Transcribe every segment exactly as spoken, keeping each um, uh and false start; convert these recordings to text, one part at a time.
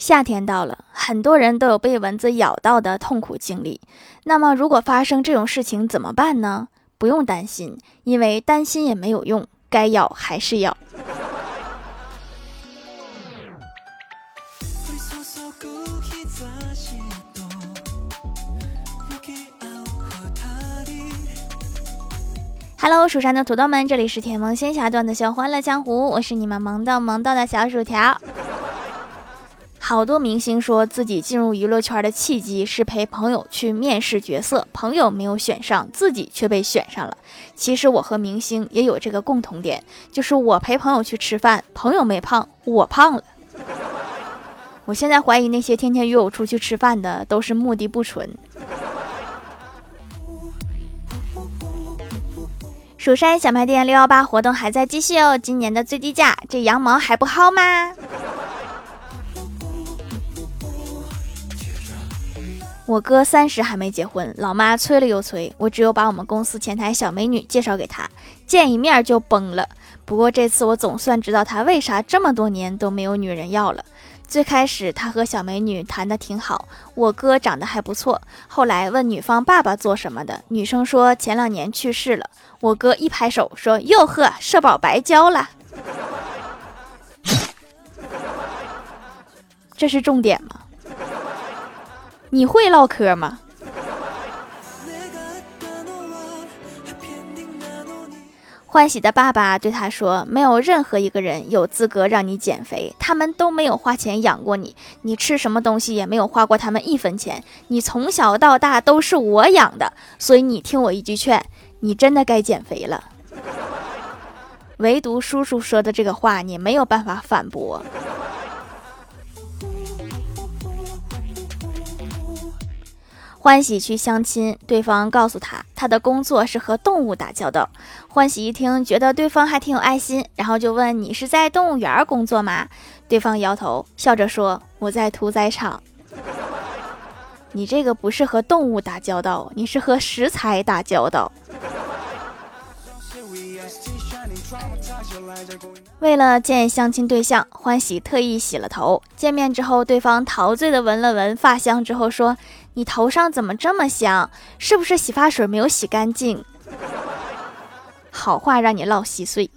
夏天到了，很多人都有被蚊子咬到的痛苦经历。那么如果发生这种事情怎么办呢？不用担心，因为担心也没有用，该咬还是咬。Hello， 蜀山的土豆们，这里是甜萌仙侠段的小欢乐江湖，我是你们萌到萌到的小薯条。好多明星说自己进入娱乐圈的契机是陪朋友去面试角色，朋友没有选上，自己却被选上了。其实我和明星也有这个共同点，就是我陪朋友去吃饭，朋友没胖，我胖了。我现在怀疑那些天天约我出去吃饭的都是目的不纯。蜀山小卖店六一八活动还在继续哦，今年的最低价，这羊毛还不薅吗？我哥三十还没结婚，老妈催了又催，我只有把我们公司前台小美女介绍给她，见一面就崩了。不过这次我总算知道她为啥这么多年都没有女人要了。最开始她和小美女谈得挺好，我哥长得还不错，后来问女方爸爸做什么的，女生说前两年去世了，我哥一拍手说哟呵，社保白交了。这是重点吗？你会唠嗑吗？欢喜的爸爸对他说，没有任何一个人有资格让你减肥，他们都没有花钱养过你，你吃什么东西也没有花过他们一分钱，你从小到大都是我养的，所以你听我一句劝，你真的该减肥了。唯独叔叔说的这个话，你没有办法反驳。欢喜去相亲，对方告诉他，他的工作是和动物打交道。欢喜一听，觉得对方还挺有爱心，然后就问，你是在动物园工作吗？对方摇头，笑着说，我在屠宰场。你这个不是和动物打交道，你是和食材打交道。为了见相亲对象，欢喜特意洗了头。见面之后，对方陶醉的闻了闻发香之后说，你头上怎么这么香，是不是洗发水没有洗干净？好话让你唠稀碎。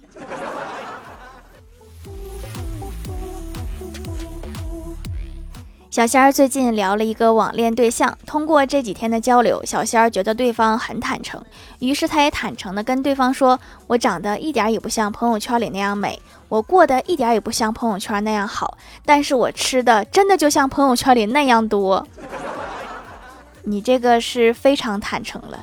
小仙儿最近聊了一个网恋对象，通过这几天的交流，小仙儿觉得对方很坦诚，于是他也坦诚的跟对方说，我长得一点也不像朋友圈里那样美，我过得一点也不像朋友圈那样好，但是我吃的真的就像朋友圈里那样多。你这个是非常坦诚了。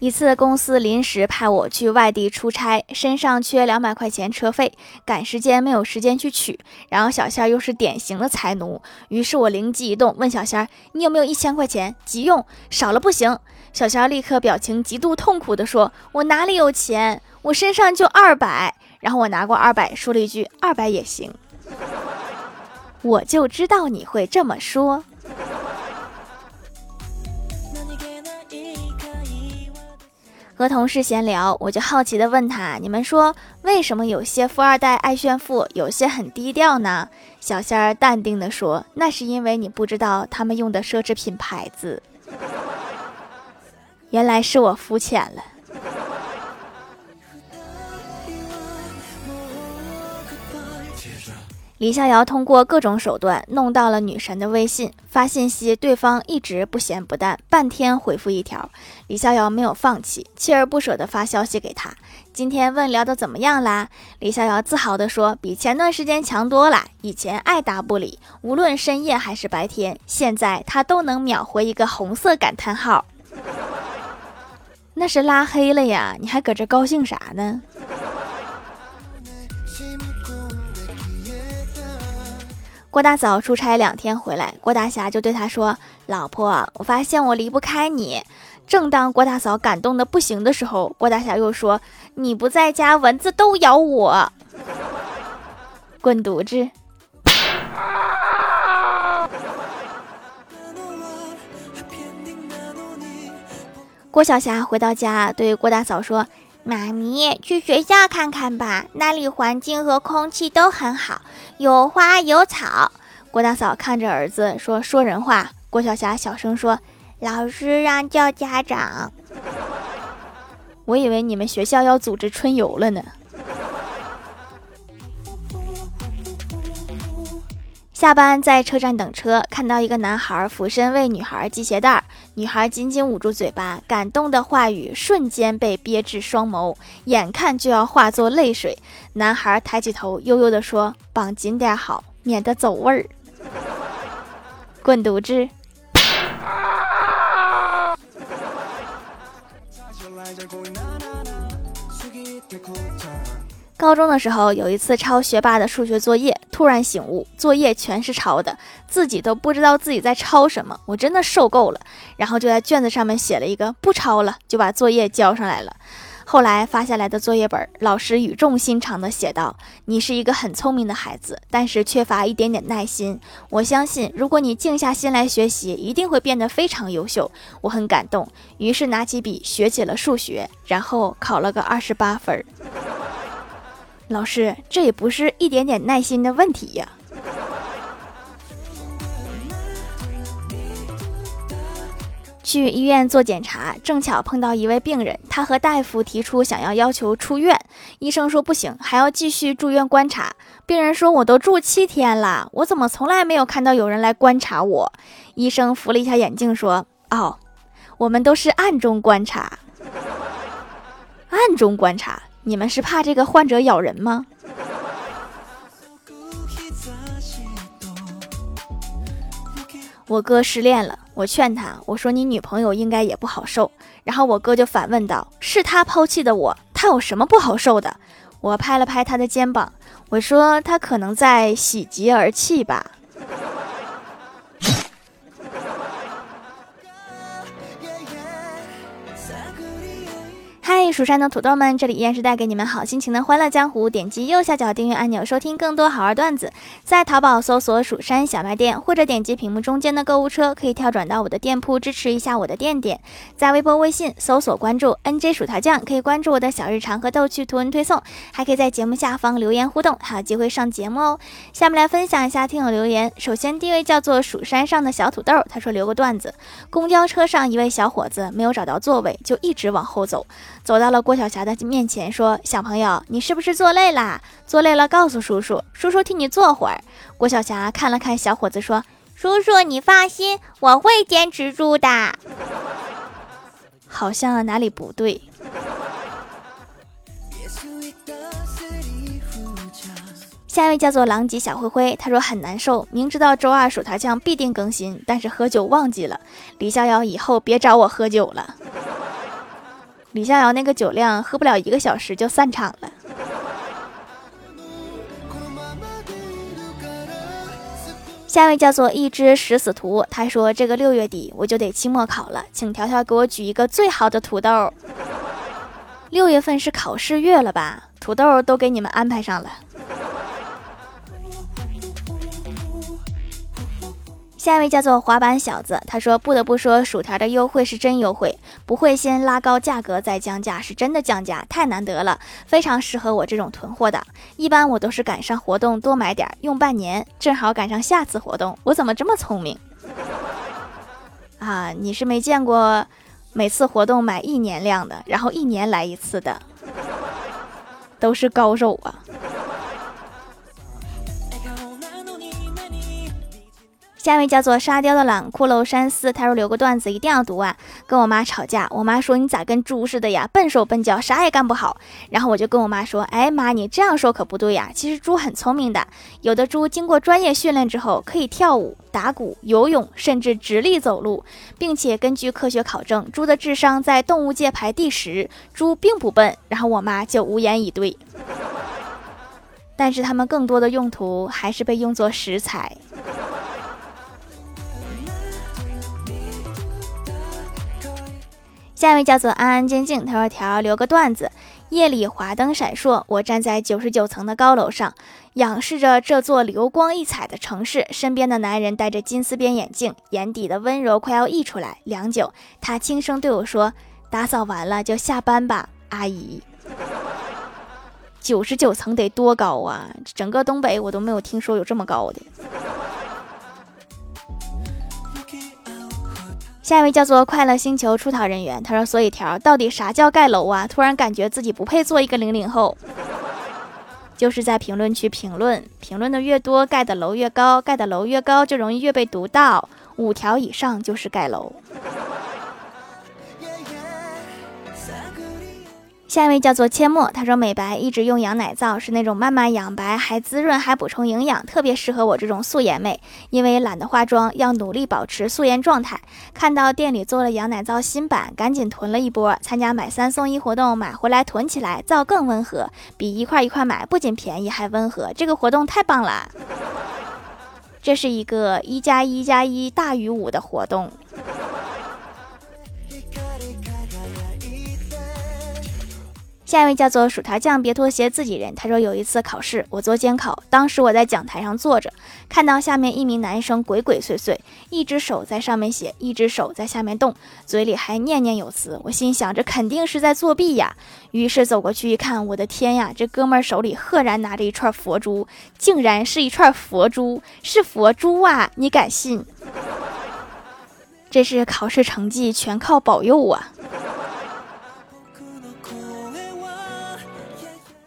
一次公司临时派我去外地出差，身上缺两百块钱车费，赶时间没有时间去取，然后小仙儿又是典型的财奴，于是我灵机一动问小仙儿，你有没有一千块钱急用，少了不行。小仙儿立刻表情极度痛苦地说，我哪里有钱，我身上就二百。然后我拿过二百说了一句，二百也行。我就知道你会这么说。和同事闲聊，我就好奇地问他，你们说为什么有些富二代爱炫富，有些很低调呢？小仙儿淡定地说，那是因为你不知道他们用的奢侈品牌子。原来是我肤浅了。李逍遥通过各种手段弄到了女神的微信，发信息对方一直不咸不淡，半天回复一条。李逍遥没有放弃，锲而不舍地发消息给他，今天问聊得怎么样啦？李逍遥自豪地说，比前段时间强多了，以前爱答不理，无论深夜还是白天，现在他都能秒回一个红色感叹号。那是拉黑了呀，你还搁这高兴啥呢？郭大嫂出差两天回来，郭大侠就对她说，老婆，我发现我离不开你。正当郭大嫂感动的不行的时候，郭大侠又说，你不在家蚊子都咬我。滚犊子。郭小霞回到家对郭大嫂说，妈咪，去学校看看吧，那里环境和空气都很好，有花有草。郭大嫂看着儿子说说人话。郭晓霞小声说，老师让叫家长。我以为你们学校要组织春游了呢。下班在车站等车，看到一个男孩俯身为女孩系鞋带，女孩紧紧捂住嘴巴，感动的话语瞬间被憋至双眸，眼看就要化作泪水。男孩抬起头悠悠地说，绑紧点好，免得走味儿。滚犊子！高中的时候，有一次抄学霸的数学作业，突然醒悟，作业全是抄的，自己都不知道自己在抄什么，我真的受够了。然后就在卷子上面写了一个不抄了，就把作业交上来了。后来发下来的作业本，老师语重心长地写道，你是一个很聪明的孩子，但是缺乏一点点耐心，我相信如果你静下心来学习，一定会变得非常优秀。我很感动，于是拿起笔学起了数学，然后考了个二十八分。老师，这也不是一点点耐心的问题呀。去医院做检查，正巧碰到一位病人，他和大夫提出想要要求出院，医生说不行，还要继续住院观察。病人说，我都住七天了，我怎么从来没有看到有人来观察我？医生扶了一下眼镜说，哦，我们都是暗中观察。暗中观察？你们是怕这个患者咬人吗？我哥失恋了，我劝他，我说你女朋友应该也不好受。然后我哥就反问道，是他抛弃的我，他有什么不好受的？我拍了拍他的肩膀，我说他可能在喜极而泣吧。嗨，蜀山的土豆们，这里依然是带给你们好心情的欢乐江湖。点击右下角订阅按钮，收听更多好玩段子。在淘宝搜索蜀山小卖店，或者点击屏幕中间的购物车，可以跳转到我的店铺，支持一下我的店点。在微博、微信搜索关注 N J 薯条酱，可以关注我的小日常和逗趣图文推送，还可以在节目下方留言互动，还有机会上节目哦。下面来分享一下听友留言。首先第一位叫做蜀山上的小土豆，他说留个段子。公交车上一位小伙子没有找到座位，就一直往后走。走到了郭晓霞的面前说，小朋友，你是不是坐累啦？坐累了告诉叔叔，叔叔替你坐会儿。郭晓霞看了看小伙子说，叔叔你放心，我会坚持住的。好像哪里不对。下一位叫做狼藉小灰灰，他说很难受，明知道周二薯条酱必定更新，但是喝酒忘记了。李逍遥以后别找我喝酒了。李逍遥那个酒量，喝不了一个小时就散场了。下一位叫做一只食死徒，他说这个六月底我就得期末考了，请条条给我举一个最好的土豆。六月份是考试月了吧？土豆都给你们安排上了。下一位叫做滑板小子，他说不得不说薯条的优惠是真优惠，不会先拉高价格再降价，是真的降价，太难得了，非常适合我这种囤货党。一般我都是赶上活动多买点用半年，正好赶上下次活动。我怎么这么聪明啊？你是没见过每次活动买一年量的，然后一年来一次的，都是高手啊。下一位叫做沙雕的懒骷髅山寺，他说留个段子一定要读啊。跟我妈吵架，我妈说你咋跟猪似的呀，笨手笨脚，啥也干不好。然后我就跟我妈说，哎妈，你这样说可不对呀，其实猪很聪明的，有的猪经过专业训练之后可以跳舞、打鼓、游泳，甚至直立走路，并且根据科学考证，猪的智商在动物界排第十，猪并不笨。然后我妈就无言以对。但是它们更多的用途还是被用作食材。下一位叫做安安静静，他说条留个段子。夜里华灯闪烁，我站在九十九层的高楼上，仰视着这座流光溢彩的城市。身边的男人戴着金丝边眼镜，眼底的温柔快要溢出来。良久，他轻声对我说，打扫完了就下班吧，阿姨。九十九层得多高啊！整个东北我都没有听说有这么高的。下一位叫做快乐星球出逃人员，他说：“所以条到底啥叫盖楼啊？突然感觉自己不配做一个零零后。”就是在评论区评论，评论的越多，盖的楼越高，盖的楼越高就容易越被读到。五条以上就是盖楼。下一位叫做阡陌，他说美白一直用羊奶皂，是那种慢慢养白，还滋润还补充营养，特别适合我这种素颜妹，因为懒得化妆，要努力保持素颜状态。看到店里做了羊奶皂新版，赶紧囤了一波，参加买三送一活动，买回来囤起来，皂更温和，比一块一块买不仅便宜还温和，这个活动太棒了。这是一个一加一加一大于五的活动。下一位叫做薯条酱别拖鞋自己人，他说有一次考试我做监考，当时我在讲台上坐着，看到下面一名男生鬼鬼祟祟，一只手在上面写，一只手在下面动，嘴里还念念有词，我心想这肯定是在作弊呀，于是走过去一看，我的天呀，这哥们儿手里赫然拿着一串佛珠，竟然是一串佛珠，是佛珠啊，你敢信？这是考试成绩全靠保佑啊。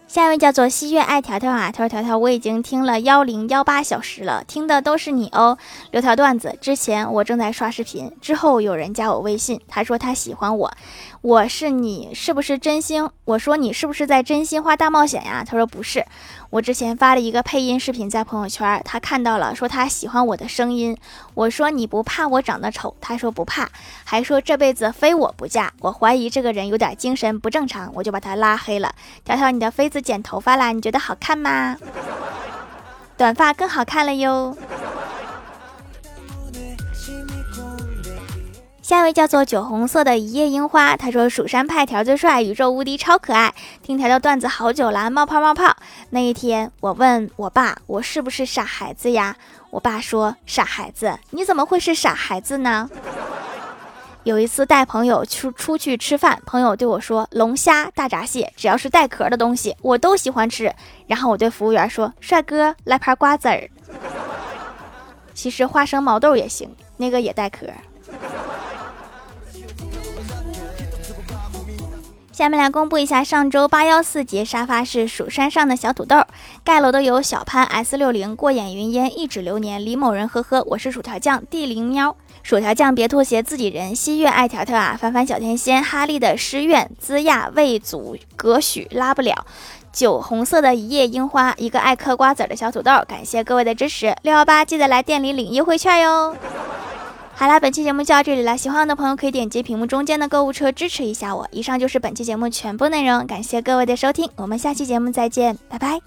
下一位叫做西月爱条条啊，他说条条我已经听了幺零幺八小时了，听的都是你哦。留条段子，之前我正在刷视频，之后有人加我微信，他说他喜欢我，我是你是不是真心？我说你是不是在真心话大冒险呀？他说不是，我之前发了一个配音视频在朋友圈，他看到了，说他喜欢我的声音。我说你不怕我长得丑？他说不怕，还说这辈子非我不嫁。我怀疑这个人有点精神不正常，我就把他拉黑了。条条，你的妃子剪头发啦，你觉得好看吗？短发更好看了哟。下一位叫做酒红色的一夜樱花，他说蜀山派条最帅，宇宙无敌超可爱，听条条段子好久了，冒泡冒泡。那一天我问我爸我是不是傻孩子呀，我爸说傻孩子你怎么会是傻孩子呢？有一次带朋友出出去吃饭，朋友对我说龙虾大闸蟹只要是带壳的东西我都喜欢吃，然后我对服务员说帅哥来盘瓜子儿。其实花生毛豆也行，那个也带壳。下面来公布一下上周八幺四节沙发是蜀山上的小土豆，盖楼的有小潘 S 六零过眼云烟一指流年李某人呵呵，我是薯条酱地灵喵，薯条酱别拖鞋自己人，西月爱条条啊，凡凡小天仙哈利的诗愿资亚未足葛许拉不了，酒红色的一夜樱花，一个爱嗑瓜子的小土豆，感谢各位的支持，六幺八记得来店里领优惠券哟。好啦，本期节目就到这里了，喜欢我的朋友可以点击屏幕中间的购物车支持一下我。以上就是本期节目全部内容，感谢各位的收听，我们下期节目再见，拜拜。